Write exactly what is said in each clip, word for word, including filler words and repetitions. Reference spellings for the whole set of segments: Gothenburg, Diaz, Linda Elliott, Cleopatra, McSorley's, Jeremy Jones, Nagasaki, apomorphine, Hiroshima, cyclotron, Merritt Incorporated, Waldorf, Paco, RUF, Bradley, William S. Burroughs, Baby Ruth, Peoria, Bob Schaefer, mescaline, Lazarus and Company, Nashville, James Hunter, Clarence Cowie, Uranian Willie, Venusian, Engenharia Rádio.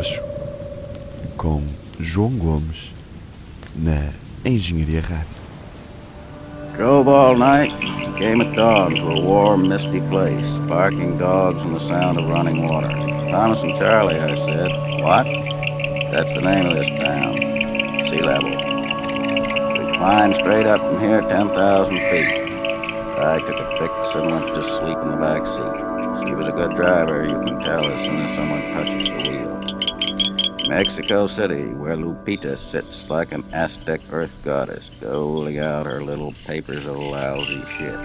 Roxo, com João Gomes, na Engenharia Rádio. Drove all night and came at dawn to a warm, misty place, barking dogs and the sound of running water. Thomas and Charlie, I said. What? That's the name of this town. Sea level. We climbed straight up from here ten thousand feet. I took a fix and went to sleep in the back seat. She was a good driver, you can tell as soon as someone touches the wheel. Mexico City, where Lupita sits like an Aztec earth goddess, doling out her little papers of lousy shit.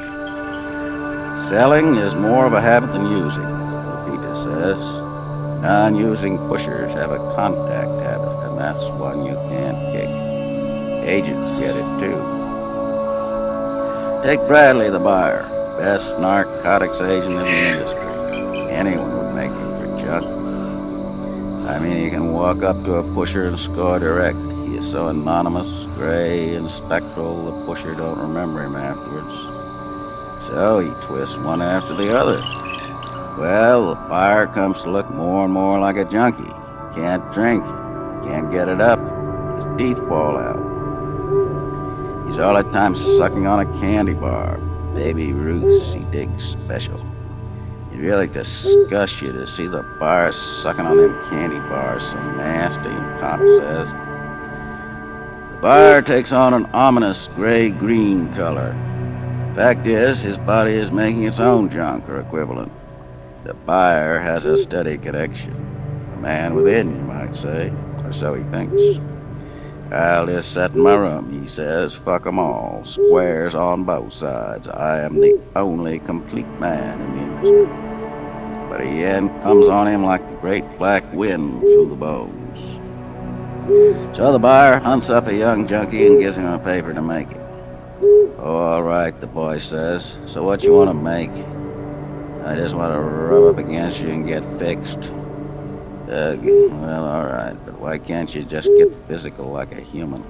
Selling is more of a habit than using, Lupita says. Non-using pushers have a contact habit, and that's one you can't kick. Agents get it too. Take Bradley, the buyer, best narcotics agent in the industry. Anyone would make him for junk. I mean, he can walk up to a pusher and score direct. He is so anonymous, gray, and spectral, the pusher don't remember him afterwards. So he twists one after the other. Well, the buyer comes to look more and more like a junkie. Can't drink, can't get it up, his teeth fall out. He's all the time sucking on a candy bar. Baby Ruth, he digs special. It really disgusts you to see the bar sucking on them candy bars. So nasty, and cop says. The bar takes on an ominous gray-green color. Fact is, his body is making its own junk or equivalent. The buyer has a steady connection. The man within, you might say, or so he thinks. I'll just sit in my room, he says. Fuck them all. Squares on both sides. I am the only complete man in the industry. But the end comes on him like the great black wind through the bones. So the buyer hunts up a young junkie and gives him a paper to make it. All right, the boy says. So what you want to make? I just want to rub up against you and get fixed. Uh, well, all right, but why can't you just get physical like a human?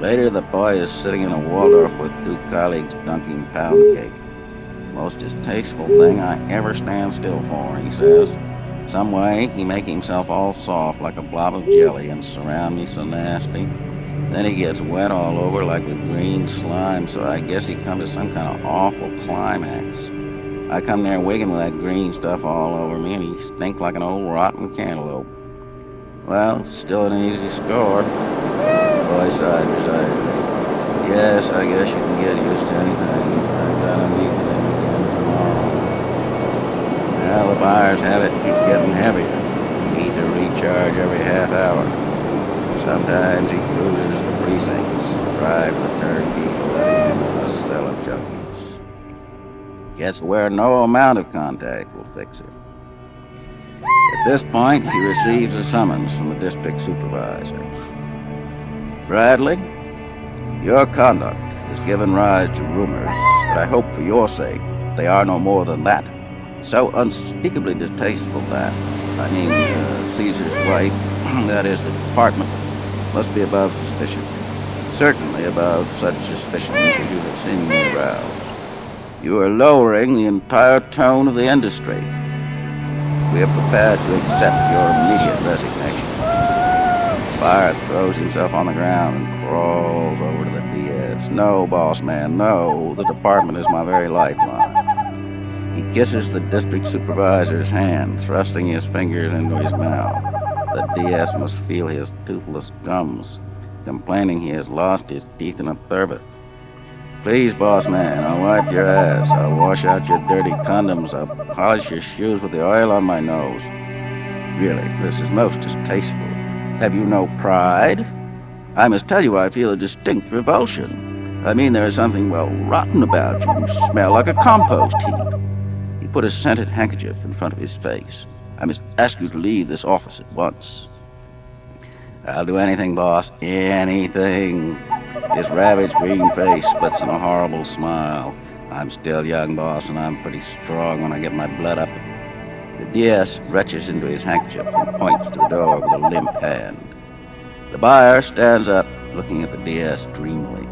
Later, the boy is sitting in a Waldorf with two colleagues dunking pound cake. Most distasteful thing I ever stand still for, he says. Some way, he make himself all soft like a blob of jelly and surround me so nasty. Then he gets wet all over like with green slime, so I guess he comes to some kind of awful climax. I come there wigging with that green stuff all over me, and he stink like an old rotten cantaloupe. Well, still an easy score. Boy sighed resignedly. Yes, I guess you can get used to anything. I've got to meet with him again tomorrow. Now the buyer's habit keeps getting heavier. You need to recharge every half hour. Sometimes he cruises the precincts, drives the turnkey, a cell of junkies. Gets where no amount of contact will fix it. At this point, he receives a summons from the district supervisor. Bradley, your conduct has given rise to rumors that I hope for your sake they are no more than that. So unspeakably distasteful that, I mean, uh, Caesar's wife, that is the department, must be above suspicion. Certainly above such suspicion as you have seen me aroused. You are lowering the entire tone of the industry. We are prepared to accept your immediate resignation. The buyer throws himself on the ground and crawls over to the Diaz. No, boss man, no. The department is my very lifeline. He kisses the district supervisor's hand, thrusting his fingers into his mouth. The Diaz must feel his toothless gums, complaining he has lost his teeth in a turbot. Please, boss man, I'll wipe your ass. I'll wash out your dirty condoms. I'll polish your shoes with the oil on my nose. Really, this is most distasteful. Have you no pride? I must tell you I feel a distinct revulsion. I mean, there is something, well, rotten about you. You smell like a compost heap. He put a scented handkerchief in front of his face. I must ask you to leave this office at once. I'll do anything, boss. Anything. His ravaged green face splits in a horrible smile. I'm still young, boss, and I'm pretty strong when I get my blood up. The Diaz retches into his handkerchief and points to the door with a limp hand. The buyer stands up, looking at the Diaz dreamily.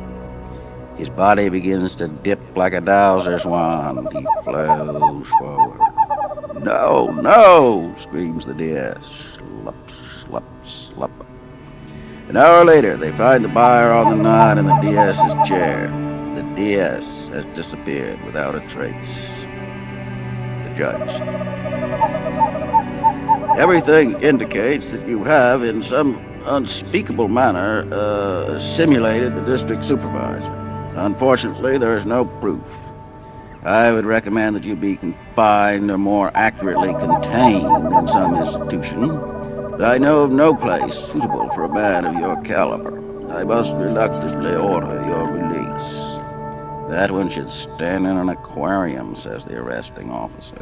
His body begins to dip like a dowser's wand. He flows forward. No, no, screams the Diaz. slop, slop, slop. An hour later, they find the buyer on the nod in the Diaz's chair. The Diaz has disappeared without a trace. The judge. Everything indicates that you have, in some unspeakable manner, uh, simulated the district supervisor. Unfortunately, there is no proof. I would recommend that you be confined, or more accurately contained, in some institution, but I know of no place suitable for a man of your caliber. I must reluctantly order your release. That one should stand in an aquarium, says the arresting officer.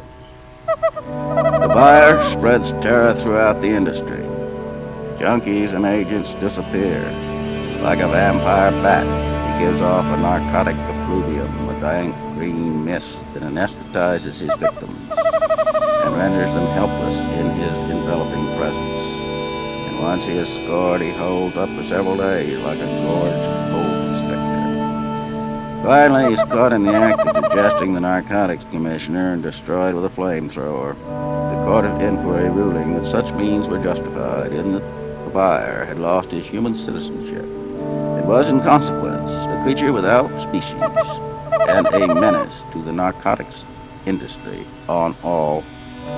The buyer spreads terror throughout the industry. Junkies and agents disappear. Like a vampire bat, he gives off a narcotic effluvium, a dank green mist that anesthetizes his victims and renders them helpless in his enveloping presence. And once he is scored, he holds up for several days like a gorged gold inspector. Finally, he's caught in the act of digesting the narcotics commissioner and destroyed with a flamethrower. The court of inquiry ruling that such means were justified in that the buyer had lost his human citizenship. It was, in consequence, a creature without species, and a menace to the narcotics industry on all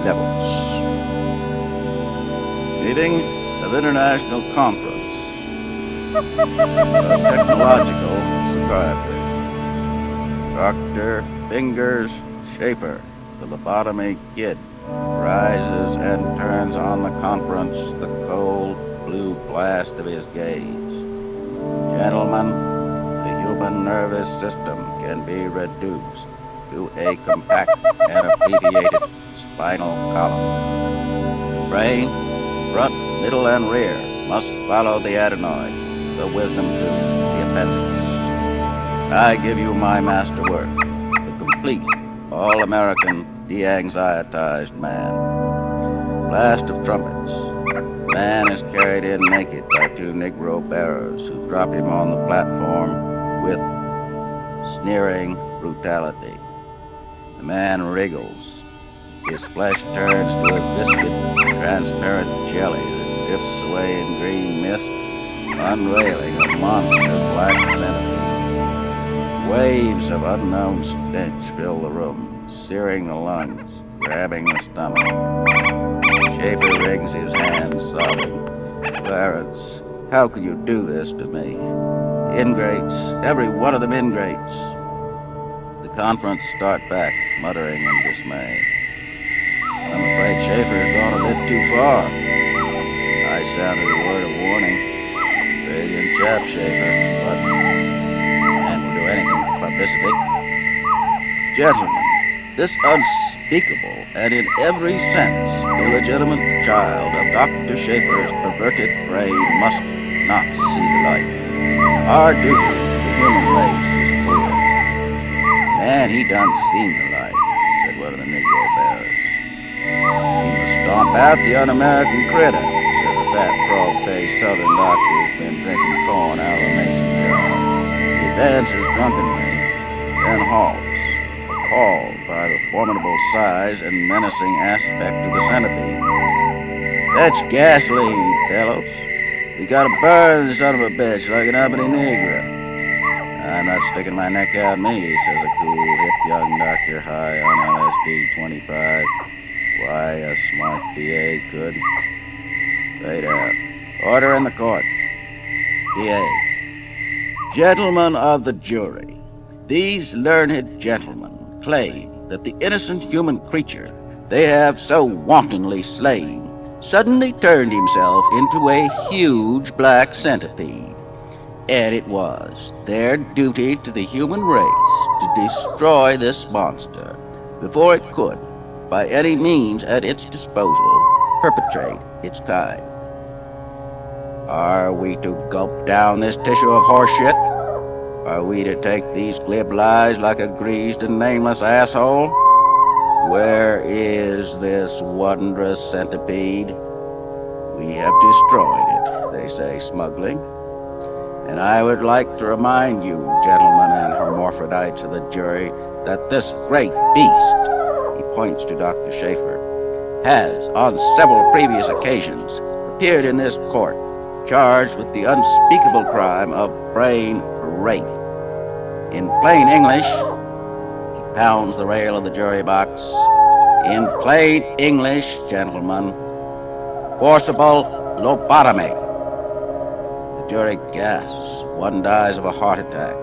levels. Meeting of International Conference of Technological Psychiatry. Doctor Fingers Schaefer, the lobotomy kid, rises and turns on the conference the cold blue blast of his gaze. Gentlemen, the human nervous system can be reduced to a compact and abbreviated spinal column. The brain, front, middle, and rear, must follow the adenoid, the wisdom tooth, the appendix. I give you my masterwork, the complete, all-American, de-anxietized man. Blast of trumpets. The man is carried in naked by two Negro bearers who drop him on the platform with sneering brutality. The man wriggles. His flesh turns to a viscid, transparent jelly that drifts away in green mist, unveiling a monster black centipede. Waves of unknown stench fill the room, searing the lungs, grabbing the stomach. Schaefer wrings his hands, sobbing, "Clarence, how could you do this to me? Ingrates, every one of them ingrates." The conference start back, muttering in dismay. "I'm afraid Schaefer has gone a bit too far." I sounded a word of warning. "Brilliant chap, Schaefer, but man will do anything for publicity. Gentlemen, this unspeakable and in every sense illegitimate child of Doctor Schaefer's perverted brain must not see the light. Our duty to the human race is clear." "Man, he done seen the light," said one of the Negro bearers. "He must stomp out the un-American critter," said the fat, frog-faced southern doctor who's been drinking corn out of a mason jar. He advances drunkenly, then halts, appalled by the formidable size and menacing aspect of the centipede. "That's gasoline, fellows. We gotta burn the son of a bitch like an uppity Negro." "I'm not sticking my neck out, me," says a cool, hip young doctor high on L S D twenty-five. "Why, a smart D A could." "Straight out. Order in the court. D A. Gentlemen of the jury, these learned gentlemen claim that the innocent human creature they have so wantonly slain suddenly turned himself into a huge black centipede, and it was their duty to the human race to destroy this monster before it could, by any means at its disposal, perpetrate its kind. Are we to gulp down this tissue of horseshit? Are we to take these glib lies like a greased and nameless asshole? Where is this wondrous centipede? We have destroyed it," they say smugly. "And I would like to remind you, gentlemen and hermaphrodites of the jury, that this great beast," he points to Doctor Schaefer, "has, on several previous occasions, appeared in this court, charged with the unspeakable crime of brain rape. In plain English, he pounds the rail of the jury box. In plain English, gentlemen, forcible lobotomy. The jury gasps. One dies of a heart attack.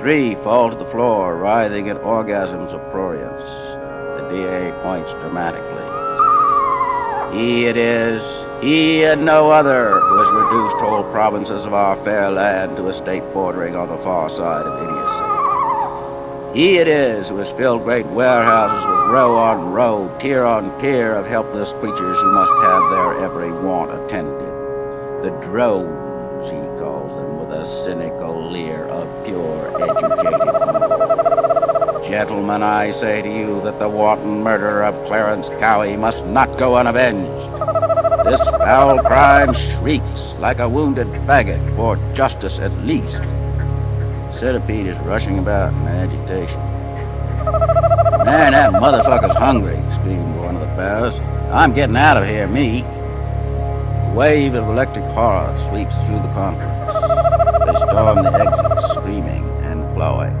Three fall to the floor, writhing in orgasms of prurience. The D A points dramatically. He it is, he and no other, who has reduced whole provinces of our fair land to a state bordering on the far side of idiocy. He it is who has filled great warehouses with row on row, tier on tier of helpless creatures who must have their every want attended. The drones, he calls them, with a cynical leer of pure educated. Gentlemen, I say to you that the wanton murder of Clarence Cowie must not go unavenged. This foul crime shrieks like a wounded faggot for justice at least. Centipede is rushing about in agitation. Man, that motherfucker's hungry, screamed one of the bears. I'm getting out of here, me. A wave of electric horror sweeps through the conference. They storm the exits, screaming and clawing.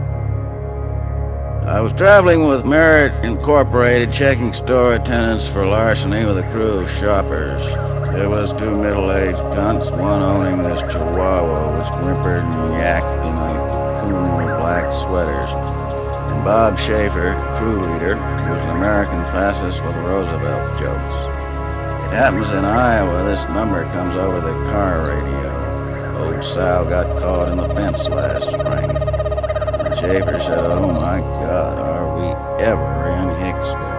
I was traveling with Merritt Incorporated, checking store attendance for larceny with a crew of shoppers. There was two middle-aged dunce, one owning this chihuahua, which whimpered and yacked in a cocoon of black sweaters, and Bob Schaefer, crew leader, who was an American fascist with Roosevelt jokes. It happens in Iowa, this number comes over the car radio. Old Sal got caught in the fence last spring. And Schaefer said, oh my God, are we ever in Hicksville.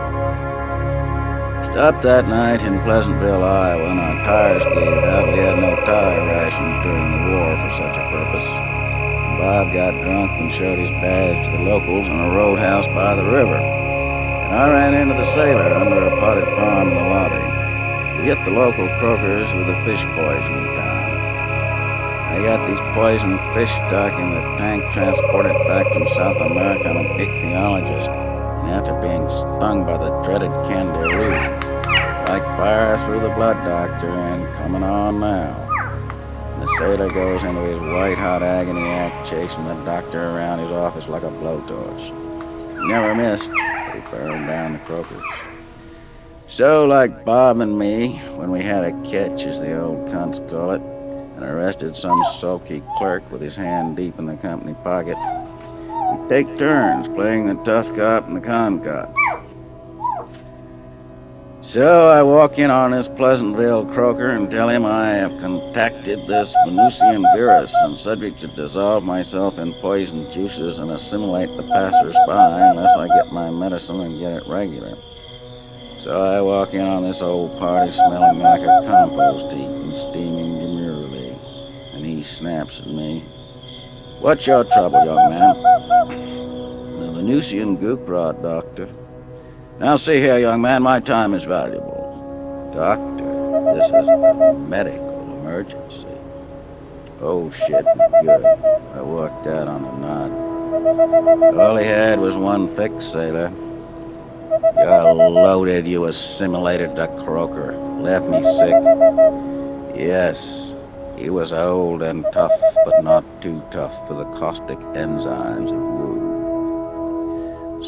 Stopped that night in Pleasantville, Iowa, and our tires gave out. We had no tire rations during the war for such a purpose. And Bob got drunk and showed his badge to the locals in a roadhouse by the river. And I ran into the sailor under a potted palm in the lobby. We hit the local croakers with a fish poison kind. I got these poisoned fish stuck in the tank, transported back from South America. I'm a ichthyologist, and after being stung by the dreaded Kandiru, like fire through the blood doctor, and coming on now. The sailor goes into his white-hot agony act, chasing the doctor around his office like a blowtorch. Never missed, but he burned down the croakers. So, like Bob and me, when we had a catch, as the old cunts call it, and arrested some sulky clerk with his hand deep in the company pocket, we take turns playing the tough cop and the con cop. So I walk in on this Pleasantville croaker and tell him I have contacted this Venusian virus and subject to dissolve myself in poison juices and assimilate the passers-by unless I get my medicine and get it regular. So I walk in on this old party smelling like a compost heap and steaming demurely, and he snaps at me. What's your trouble, young man? The Venusian goop rod doctor. Now see here, young man, my time is valuable. Doctor, this is a medical emergency. Oh, shit, good. I walked out on a nod. All he had was one fix, sailor. You're loaded, you assimilated the croaker. Left me sick. Yes, he was old and tough, but not too tough for the caustic enzymes of wood.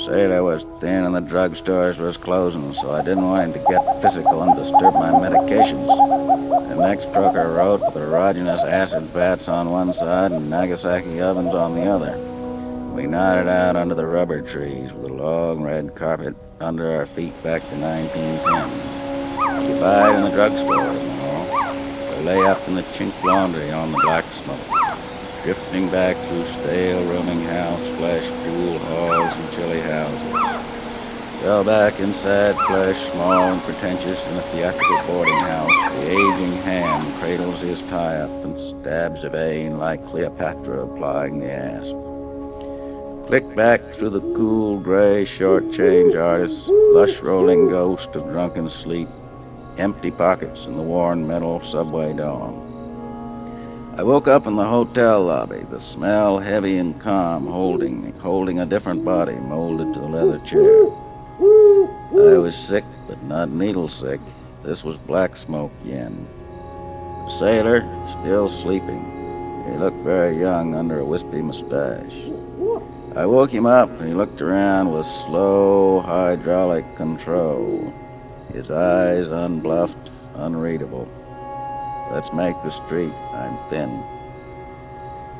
Sailor was thin and the drugstores was closing, so I didn't want him to get physical and disturb my medications. The next croaker wrote with erogenous acid vats on one side and Nagasaki ovens on the other. We nodded out under the rubber trees with a long red carpet under our feet back to nineteen ten. We buy in the drugstore tomorrow. We lay up in the chink laundry on the black smoke, drifting back through stale rooming house, flesh, jewel halls, and chilly houses. Fell back inside flesh, small and pretentious, in a theatrical boarding house. The aging ham cradles his tie-up and stabs a vein like Cleopatra applying the asp. Click back through the cool, gray, short-change artists, lush rolling ghost of drunken sleep, empty pockets in the worn metal subway dawn. I woke up in the hotel lobby, the smell heavy and calm, holding me, holding a different body molded to a leather chair. I was sick, but not needle sick, This was black smoke yen. The sailor, still sleeping. He looked very young under a wispy mustache. I woke him up and he looked around with slow hydraulic control. His eyes unbluffed, unreadable. Let's make the street. I'm thin.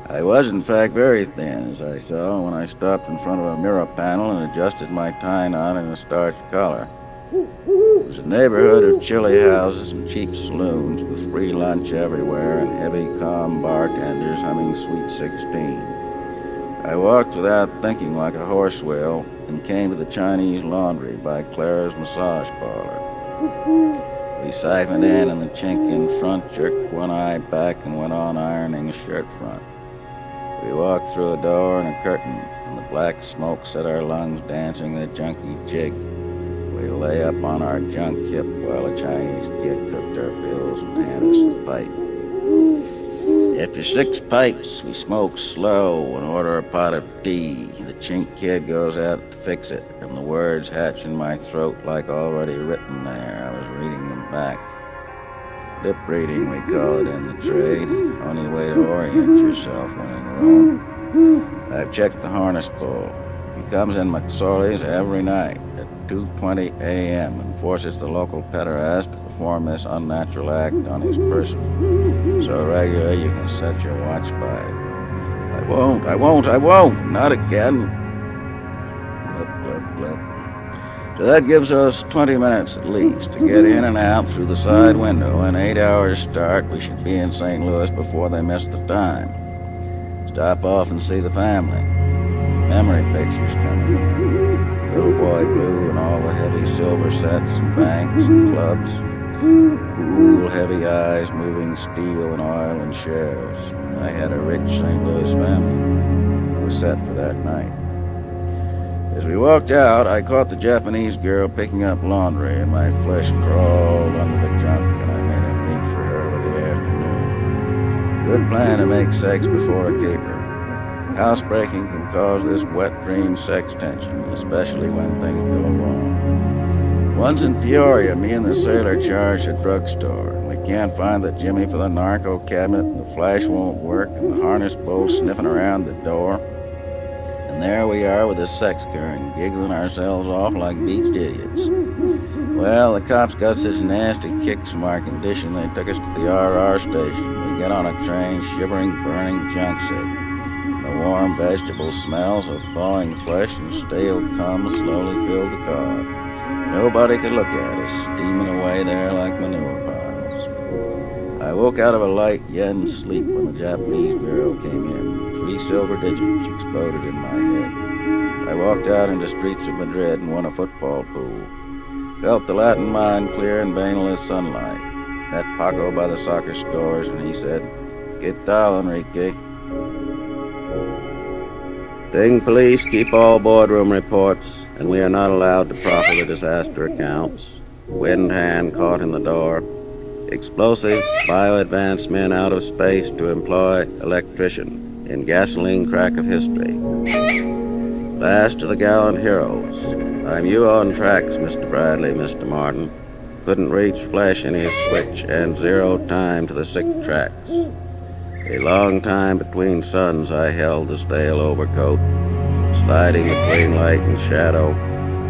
I was, in fact, very thin, as I saw when I stopped in front of a mirror panel and adjusted my tie-knot in a starched collar. It was a neighborhood of chilly houses and cheap saloons with free lunch everywhere and heavy, calm bartenders humming Sweet Sixteen. I walked without thinking like a horse will and came to the Chinese Laundry by Clara's massage parlor. We siphoned in and the chink in front jerked one eye back and went on ironing a shirt front. We walked through a door and a curtain, and the black smoke set our lungs dancing a junky jig. We lay up on our junk hip while a Chinese kid cooked our bills and handed us the pipe. After six pipes, we smoke slow and order a pot of tea. The chink kid goes out to fix it, and the words hatch in my throat like already written there. I was reading them back. Lip reading, we call it in the trade. Only way to orient yourself when in Rome. I've checked the harness bull. He comes in McSorley's every night at two twenty a m and forces the local pederast to perform this unnatural act on his person. So regular you can set your watch by it. I won't, I won't, I won't! Not again! Blip, blip, blip. So that gives us twenty minutes at least to get in and out through the side window. An eight hours start, we should be in Saint Louis before they miss the time. Stop off and see the family. Memory pictures coming in. Little Boy Blue and all the heavy silver sets and banks and clubs. Cool, heavy eyes moving steel and oil and shares. I had a rich Saint Louis family. It was set for that night. As we walked out, I caught the Japanese girl picking up laundry, and my flesh crawled under the junk, and I made a meet for her for the afternoon. Good plan to make sex before a caper. Housebreaking can cause this wet dream sex tension, especially when things go wrong. Once in Peoria, me and the sailor charged a drugstore, and we can't find the jimmy for the narco cabinet, and the flash won't work, and the harness bolt sniffing around the door. And there we are with a sex current, giggling ourselves off like beached idiots. Well, the cops got such nasty kicks from our condition, they took us to the R R station. We get on a train, shivering, burning junk sick. The warm vegetable smells of thawing flesh and stale cum slowly filled the car. Nobody could look at us, steaming away there like manure piles. I woke out of a light yen sleep when the Japanese girl came in. Three silver digits exploded in my head. I walked out into streets of Madrid and won a football pool. Felt the Latin mind clear in baneless sunlight. Met Paco by the soccer scores, and he said, "¿Qué tal, Enrique?" Thing police keep all boardroom reports, and we are not allowed to proffer the disaster accounts. Wind hand caught in the door. Explosive, bio-advanced men out of space to employ electrician. In gasoline crack of history. Last of the gallant heroes. I'm you on tracks, Mister Bradley, Mister Martin. Couldn't reach flesh in his switch and zero time to the sick tracks. A long time between suns I held the stale overcoat, sliding between light and shadow,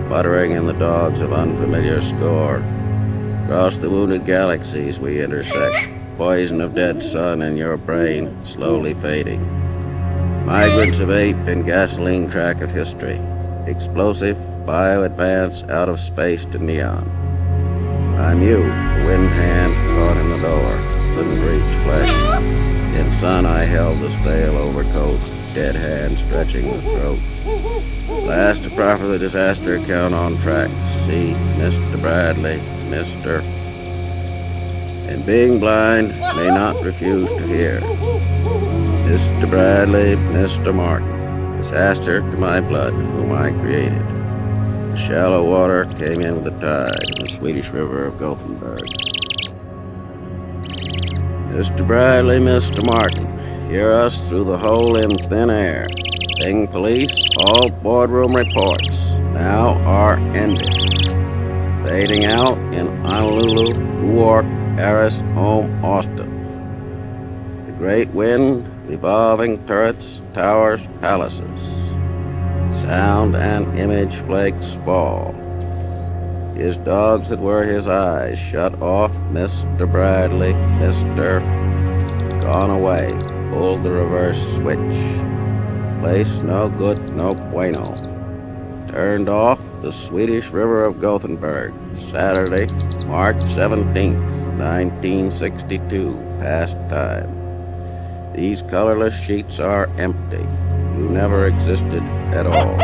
muttering in the dogs of unfamiliar score. Across the wounded galaxies we intersect, poison of dead sun in your brain slowly fading. Migrants of ape in gasoline crack of history. Explosive, bio-advance, out of space to neon. I'm you, the wind hand caught in the door, couldn't reach flesh. In sun I held the stale overcoat, dead hand stretching the throat. Last to proffer the disaster account on tracks. See, Mister Bradley, Mister And being blind may not refuse to hear. Mister Bradley, Mister Martin, disaster to my blood, whom I created. The shallow water came in with the tide in the Swedish river of Gothenburg. Mister Bradley, Mister Martin, hear us through the hole in thin air. Thing police, all boardroom reports now are ended. They fading out in Honolulu, Newark, Paris, home, Austin. The great wind, revolving turrets, towers, palaces. Sound and image flakes fall. His dogs that were his eyes shut off. Mister Bradley, Mister Gone away. Pulled the reverse switch. Place no good, no bueno. Turned off the Swedish river of Gothenburg. Saturday, March seventeenth, nineteen sixty-two. Past time. These colorless sheets are empty. You never existed at all.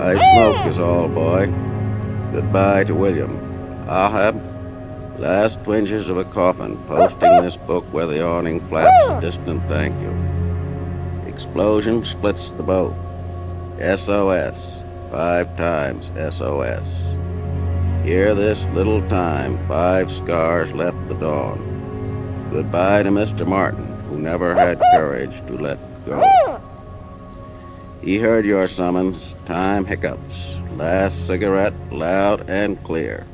I smoke is all, boy. Goodbye to William. Ahab, last twinges of a coffin, posting this book where the awning flaps a distant thank you. Explosion splits the boat. S O S. Five times S O S. Here this little time, five scars left the dawn. Goodbye to Mister Martin, who never had courage to let go. He heard your summons, time hiccups, last cigarette loud and clear,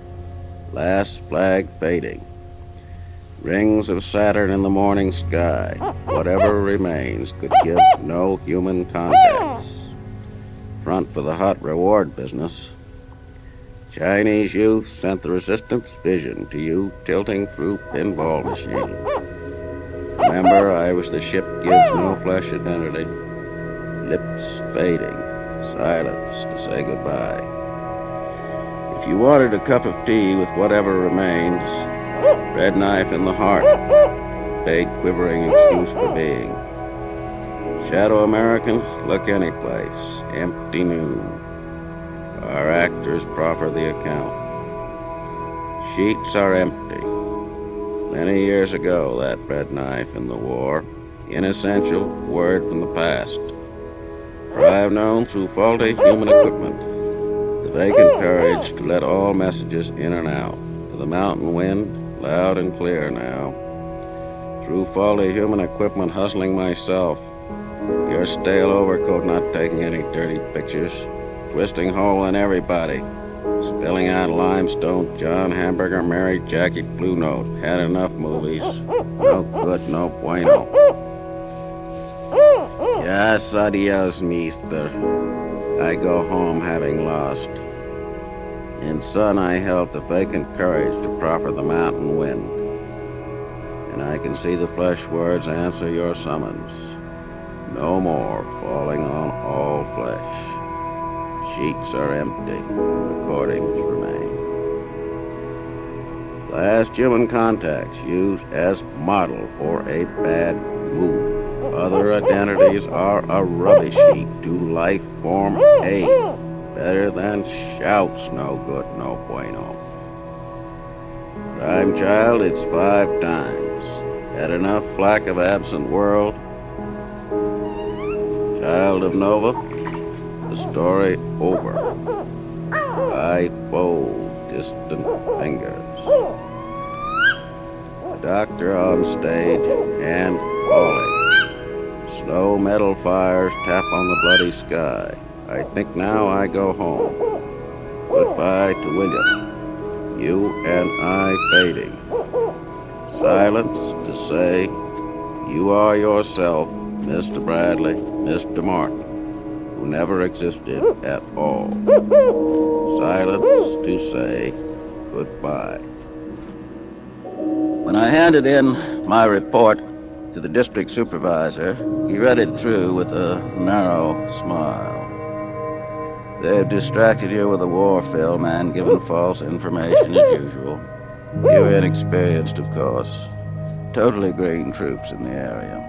last flag fading. Rings of Saturn in the morning sky, whatever remains could give no human contacts. Front for the hot reward business. Chinese youth sent the resistance vision to you, tilting through pinball machine. Remember, I was the ship gives no flesh identity. Lips fading, silence to say goodbye. If you wanted a cup of tea with whatever remains, red knife in the heart, vague quivering excuse for being. Shadow Americans, look any place, empty news. Our actors proffer the account. Sheets are empty. Many years ago, that red knife in the war, inessential word from the past. For I have known through faulty human equipment the vacant courage to let all messages in and out. To the mountain wind, loud and clear now. Through faulty human equipment, hustling myself. Your stale overcoat not taking any dirty pictures. Twisting hole in everybody, spilling out limestone, John Hamburger, Mary, Jackie, Blue Note. Had enough movies. No good, no bueno. Yes, adios, mister. I go home having lost. In sun I held the vacant courage to proffer the mountain wind. And I can see the flesh words answer your summons. No more falling on all flesh. Sheets are empty. Recordings remain. Last human contacts used as model for a bad move. Other identities are a rubbish heap to life form A. Better than shouts, no good, no bueno. Crime child, it's five times. Had enough flack of absent world. Child of Nova. Story over. I fold distant fingers. The doctor on stage, hand falling. Slow metal fires tap on the bloody sky. I think now I go home. Goodbye to William. You and I fading. Silence to say, you are yourself, Mister Bradley, Mister Martin. Who never existed at all. Silence to say goodbye. When I handed in my report to the district supervisor, he read it through with a narrow smile. They've distracted you with a war film and given false information as usual. You're inexperienced, of course. Totally green troops in the area.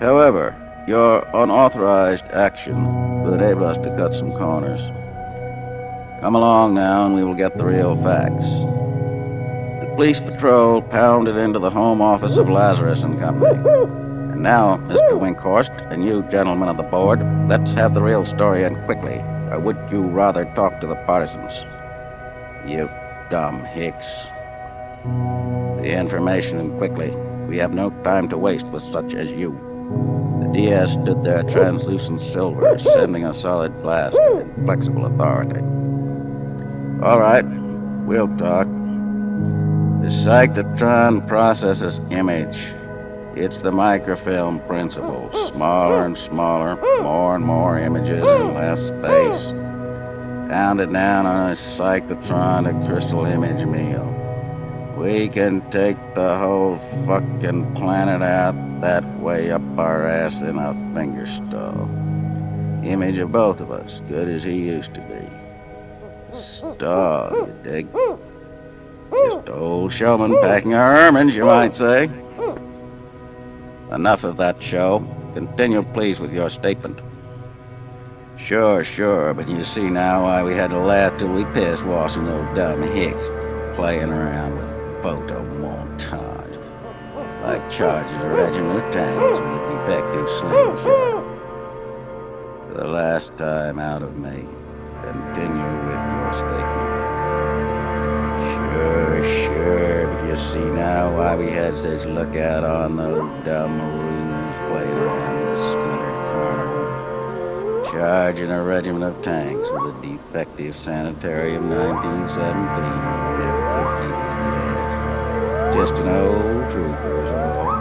However, your unauthorized action will enable us to cut some corners. Come along now and we will get the real facts. The police patrol pounded into the home office of Lazarus and Company. And now, Mister Winkhorst, and you gentlemen of the board, let's have the real story and quickly. Or would you rather talk to the partisans? You dumb hicks. The information and quickly. We have no time to waste with such as you. Diaz stood there, translucent silver, sending a solid blast with inflexible authority. All right, we'll talk. The cyclotron processes image. It's the microfilm principle. Smaller and smaller, more and more images in less space. Pounded down on a cyclotron to crystal image meal. We can take the whole fucking planet out that way up our ass in a finger stall. Image of both of us, good as he used to be. Stall, you dig? Just old showman packing our ermines, you might say. Enough of that show. Continue, please, with your statement. Sure, sure, but you see now why we had to laugh till we pissed washing those dumb hicks playing around with photo montage. Like charging a regiment of tanks with a defective slingshot. For the last time out of me, continue with your statement. Sure, sure, but you see now why we had such look out on those dumb maroons playing around the splinter carnival, charging a regiment of tanks with a defective sanitarium nineteen seventeen with just an old trooper is all.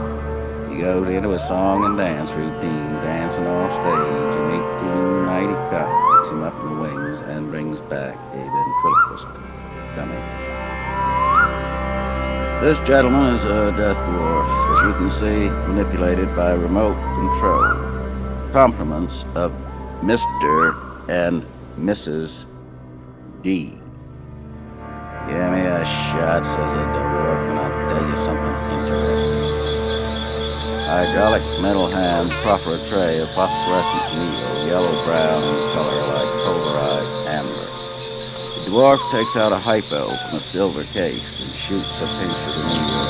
He goes into a song and dance routine, dancing off stage, an eighteen ninety cop picks him up in the wings and brings back a ventriloquist dummy. This gentleman is a death dwarf, as you can see, manipulated by remote control. Compliments of Mister and Missus D. Give me a shot, says the dwarf, and I'll tell you something interesting. Hydraulic metal hand proffer a tray of phosphorescent meal, yellow-brown in color like pulverized amber. The dwarf takes out a hypo from a silver case and shoots a pinch of the needle.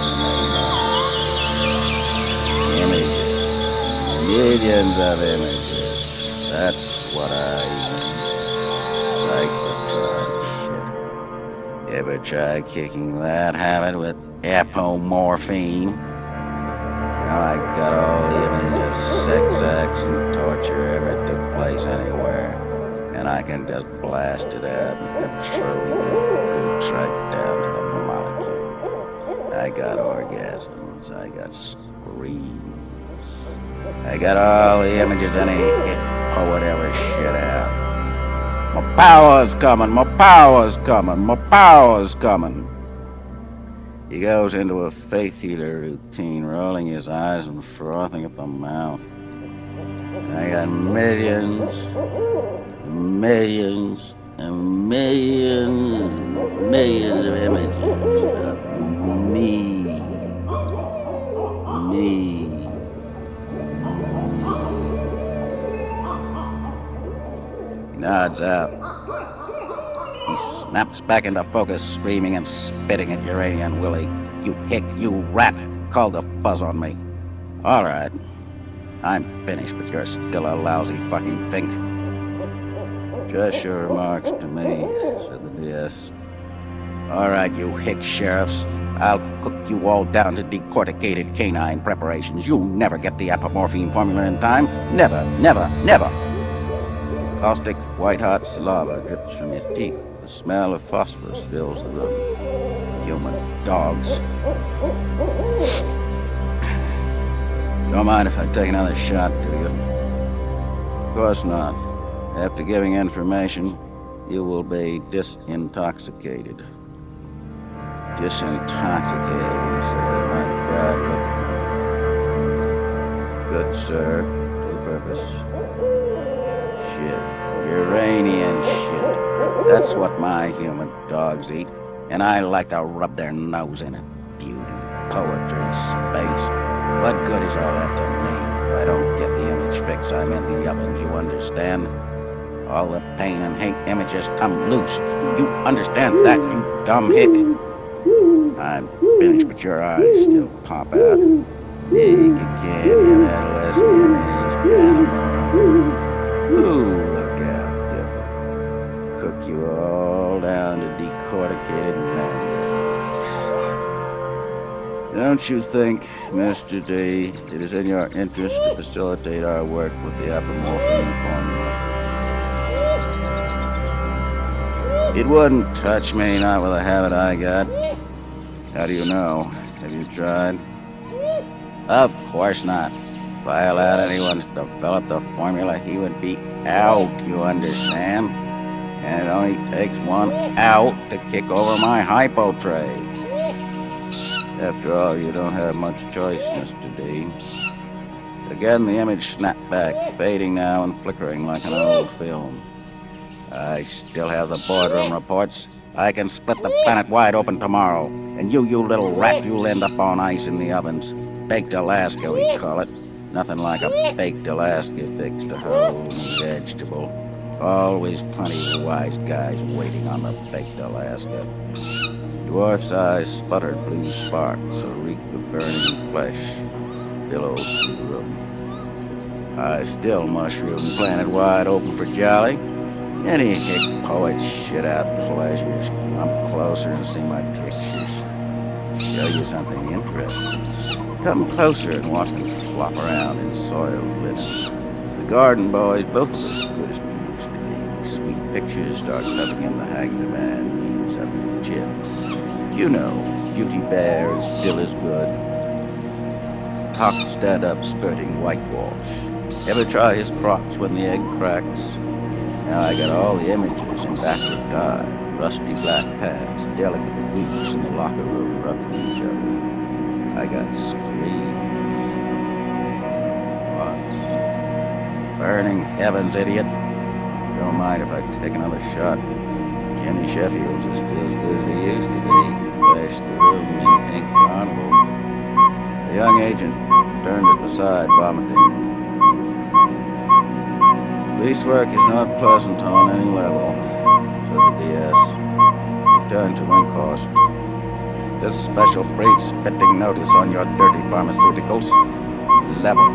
Images. Millions of images. That's what I mean. Psychotron shit. Ever try kicking that habit with apomorphine? Now I got all the images of sex acts and torture ever took place anywhere. And I can just blast it out and control you good tripe down to the molecule. I got orgasms, I got screams. I got all the images any hit or whatever shit out. My power's coming, my power's coming, my power's coming. He goes into a faith healer routine, rolling his eyes and frothing at the mouth. And I got millions. Millions and millions, millions of images of me, me, me. He nods out. He snaps back into focus, screaming and spitting at Uranian Willie. You hick, you rat, called the fuzz on me. All right, I'm finished, but you're still a lousy fucking think. Just your remarks to me, said the Diaz. All right, you hick sheriffs. I'll cook you all down to decorticated canine preparations. You'll never get the apomorphine formula in time. Never, never, never. Caustic, white-hot saliva drips from his teeth. The smell of phosphorus fills the room. Human dogs. Don't mind if I take another shot, do you? Of course not. After giving information, you will be disintoxicated. Disintoxicated, he said. My God, look at me. Good, sir, to the purpose. Shit. Uranian shit. That's what my human dogs eat, and I like to rub their nose in it. Beauty, poetry, space. What good is all that to me if I don't get the image fix I'm in the ovens, you understand? All the pain and hate images come loose. You understand that, you dumb hick? I'm finished, but your eyes still pop out. Big again, you adolescent image, animal. Ooh, look out, devil. Cook you all down to decorticated mandibles. Don't you think, Mister D, it is in your interest to facilitate our work with the apomorphine formula? It wouldn't touch me, not with a habit I got. How do you know? Have you tried? Of course not. If I allowed anyone to develop the formula, he would be out, you understand? And it only takes one out to kick over my hypo tray. After all, you don't have much choice, Mister D. Again, the image snapped back, fading now and flickering like an old film. I still have the boardroom reports. I can split the planet wide open tomorrow. And you, you little rat, you'll end up on ice in the ovens. Baked Alaska, we call it. Nothing like a baked Alaska fix to whole vegetable. Always plenty of wise guys waiting on the baked Alaska. Dwarf's eyes sputtered blue sparks, a reek of burning flesh billowed through the room. I still mushroom planet wide open for jolly. Any hick poet shit out pleasures. Come closer and see my pictures. Show you something interesting. Come closer and watch them flop around in soiled linen. The garden boys, both of us, good as we used to be. Sweet pictures start coming in the hang the man means up in the chin. You know, Beauty Bear is still as good. Cocked stand-up spurting whitewash. Ever try his crotch when the egg cracks? Now I got all the images in backward dye. Rusty black pants, delicate weeks in the locker room rubbing each other. I got screams. What? Burning heavens, idiot. Don't mind if I take another shot. Jimmy Sheffield's is still as good as he used to be. Flashed the room in pink carnival. The young agent turned it aside, vomiting. Police work is not pleasant on any level, said the D S. He turned to Winkhorst. This special freight spitting notice on your dirty pharmaceuticals. Level.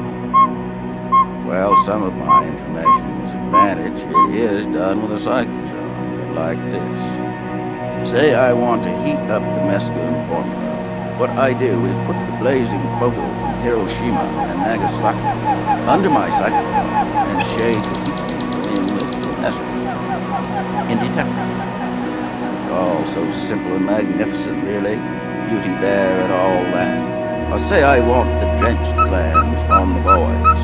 Well, some of my information's advantage, it is done with a cyclotron, like this. Say I want to heat up the mescaline formula. What I do is put the blazing bubble from Hiroshima and Nagasaki under my cyclotron and shade it in with the mescaline. Indetectable. All so simple and magnificent, really. Beauty Bear and all that. Or say I want the drenched glands from the boys.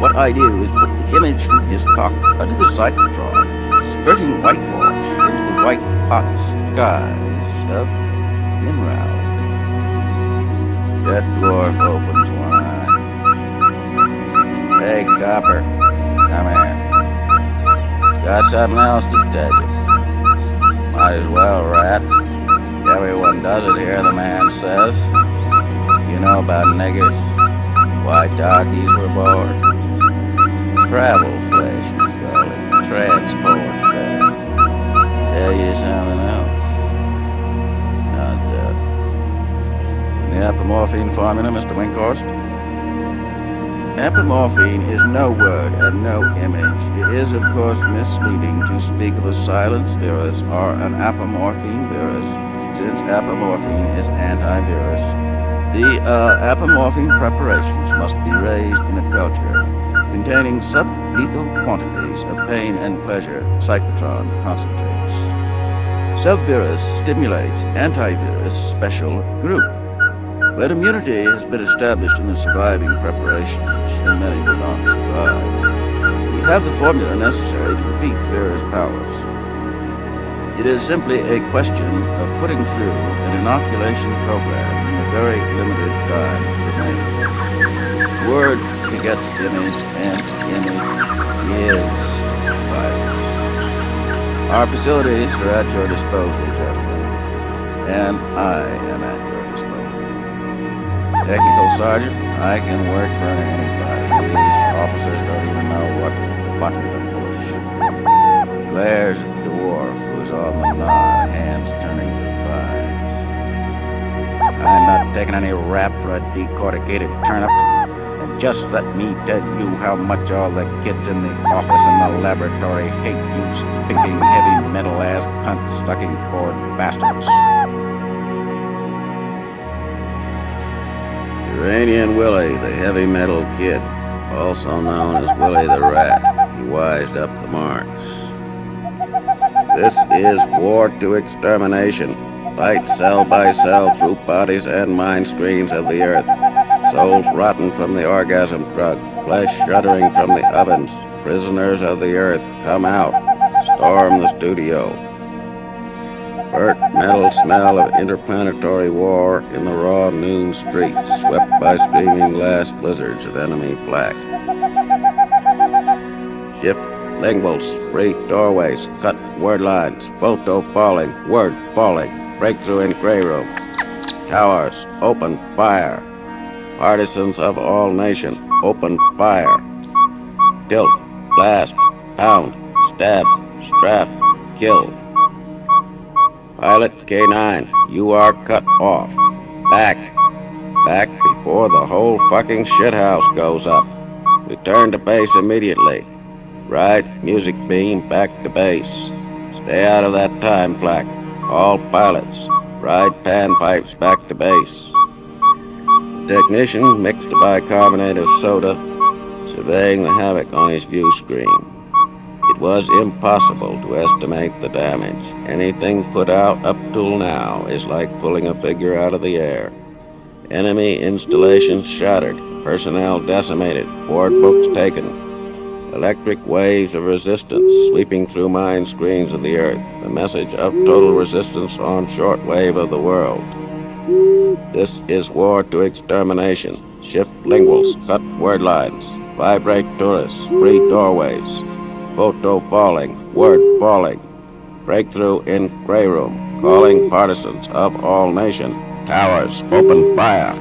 What I do is put the image from his cock under the cyclotron, spurting whitewash into the white hot skies of Nimrod. That dwarf opens one eye. Hey, copper, come here. Got something else to tell you. Might as well, rat. Everyone does it here, the man says. You know about niggers. Why, doggies were born. Travel flesh, you call it. Transport flesh. Tell you something else. Not that. The apomorphine formula, Mister Winkhorst? Apomorphine is no word and no image. It is, of course, misleading to speak of a silence virus or an apomorphine virus, since apomorphine is antivirus. The uh, apomorphine preparations must be raised in a culture containing sub-lethal quantities of pain and pleasure cyclotron concentrates. Subvirus stimulates antivirus special group, but immunity has been established in the surviving preparations, and many will not survive. We have the formula necessary to defeat virus powers. It is simply a question of putting through an inoculation program in a very limited time remaining. Word to get the image and image is vital. Our facilities are at your disposal, gentlemen, and I am at your disposal. Technical sergeant, I can work for anybody. These officers don't even know what button to push. Glares at the dwarf who's on the nod, hands turning to fire. I'm not taking any rap for a decorticated turnip. Just let me tell you how much all the kids in the office and the laboratory hate you stinking heavy metal ass cunt sucking bored bastards. Uranian Willie, the heavy metal kid, also known as Willie the Rat, he wised up the marks. This is war to extermination. Fight cell by cell through bodies and mind screens of the earth. Souls rotten from the orgasm drug. Flesh shuddering from the ovens. Prisoners of the earth, come out. Storm the studio. Burnt metal smell of interplanetary war in the raw noon streets, swept by streaming glass blizzards of enemy black. Ship linguals, free doorways, cut word lines, photo falling, word falling, breakthrough in gray room. Towers, open fire. Partisans of all nation, open fire. Tilt, blast, pound, stab, strap, kill. Pilot K nine, you are cut off. Back. Back before the whole fucking shithouse goes up. Return to base immediately. Right, music beam, back to base. Stay out of that time flak. All pilots, ride panpipes back to base. Technician mixed a bicarbonate of soda, surveying the havoc on his view screen. It was impossible to estimate the damage. Anything put out up till now is like pulling a figure out of the air. Enemy installations shattered, personnel decimated, board books taken. Electric waves of resistance sweeping through mind screens of the earth. The message of total resistance on shortwave of the world. This is war to extermination. Shift linguals, cut word lines, vibrate tourists, free doorways. Photo falling, word falling, breakthrough in gray room, calling partisans of all nation, towers, open fire.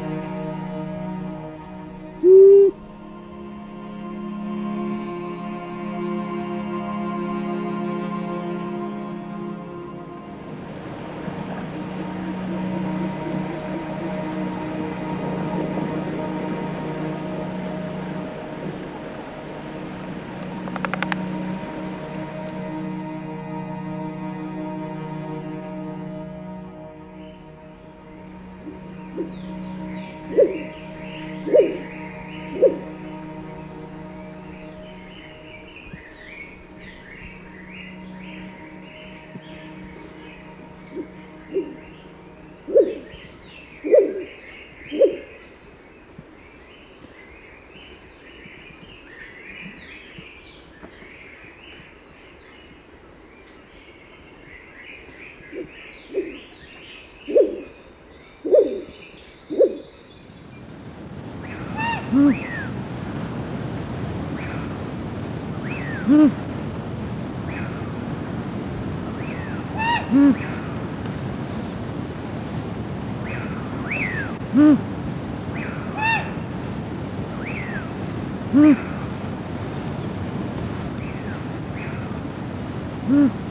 Hmm.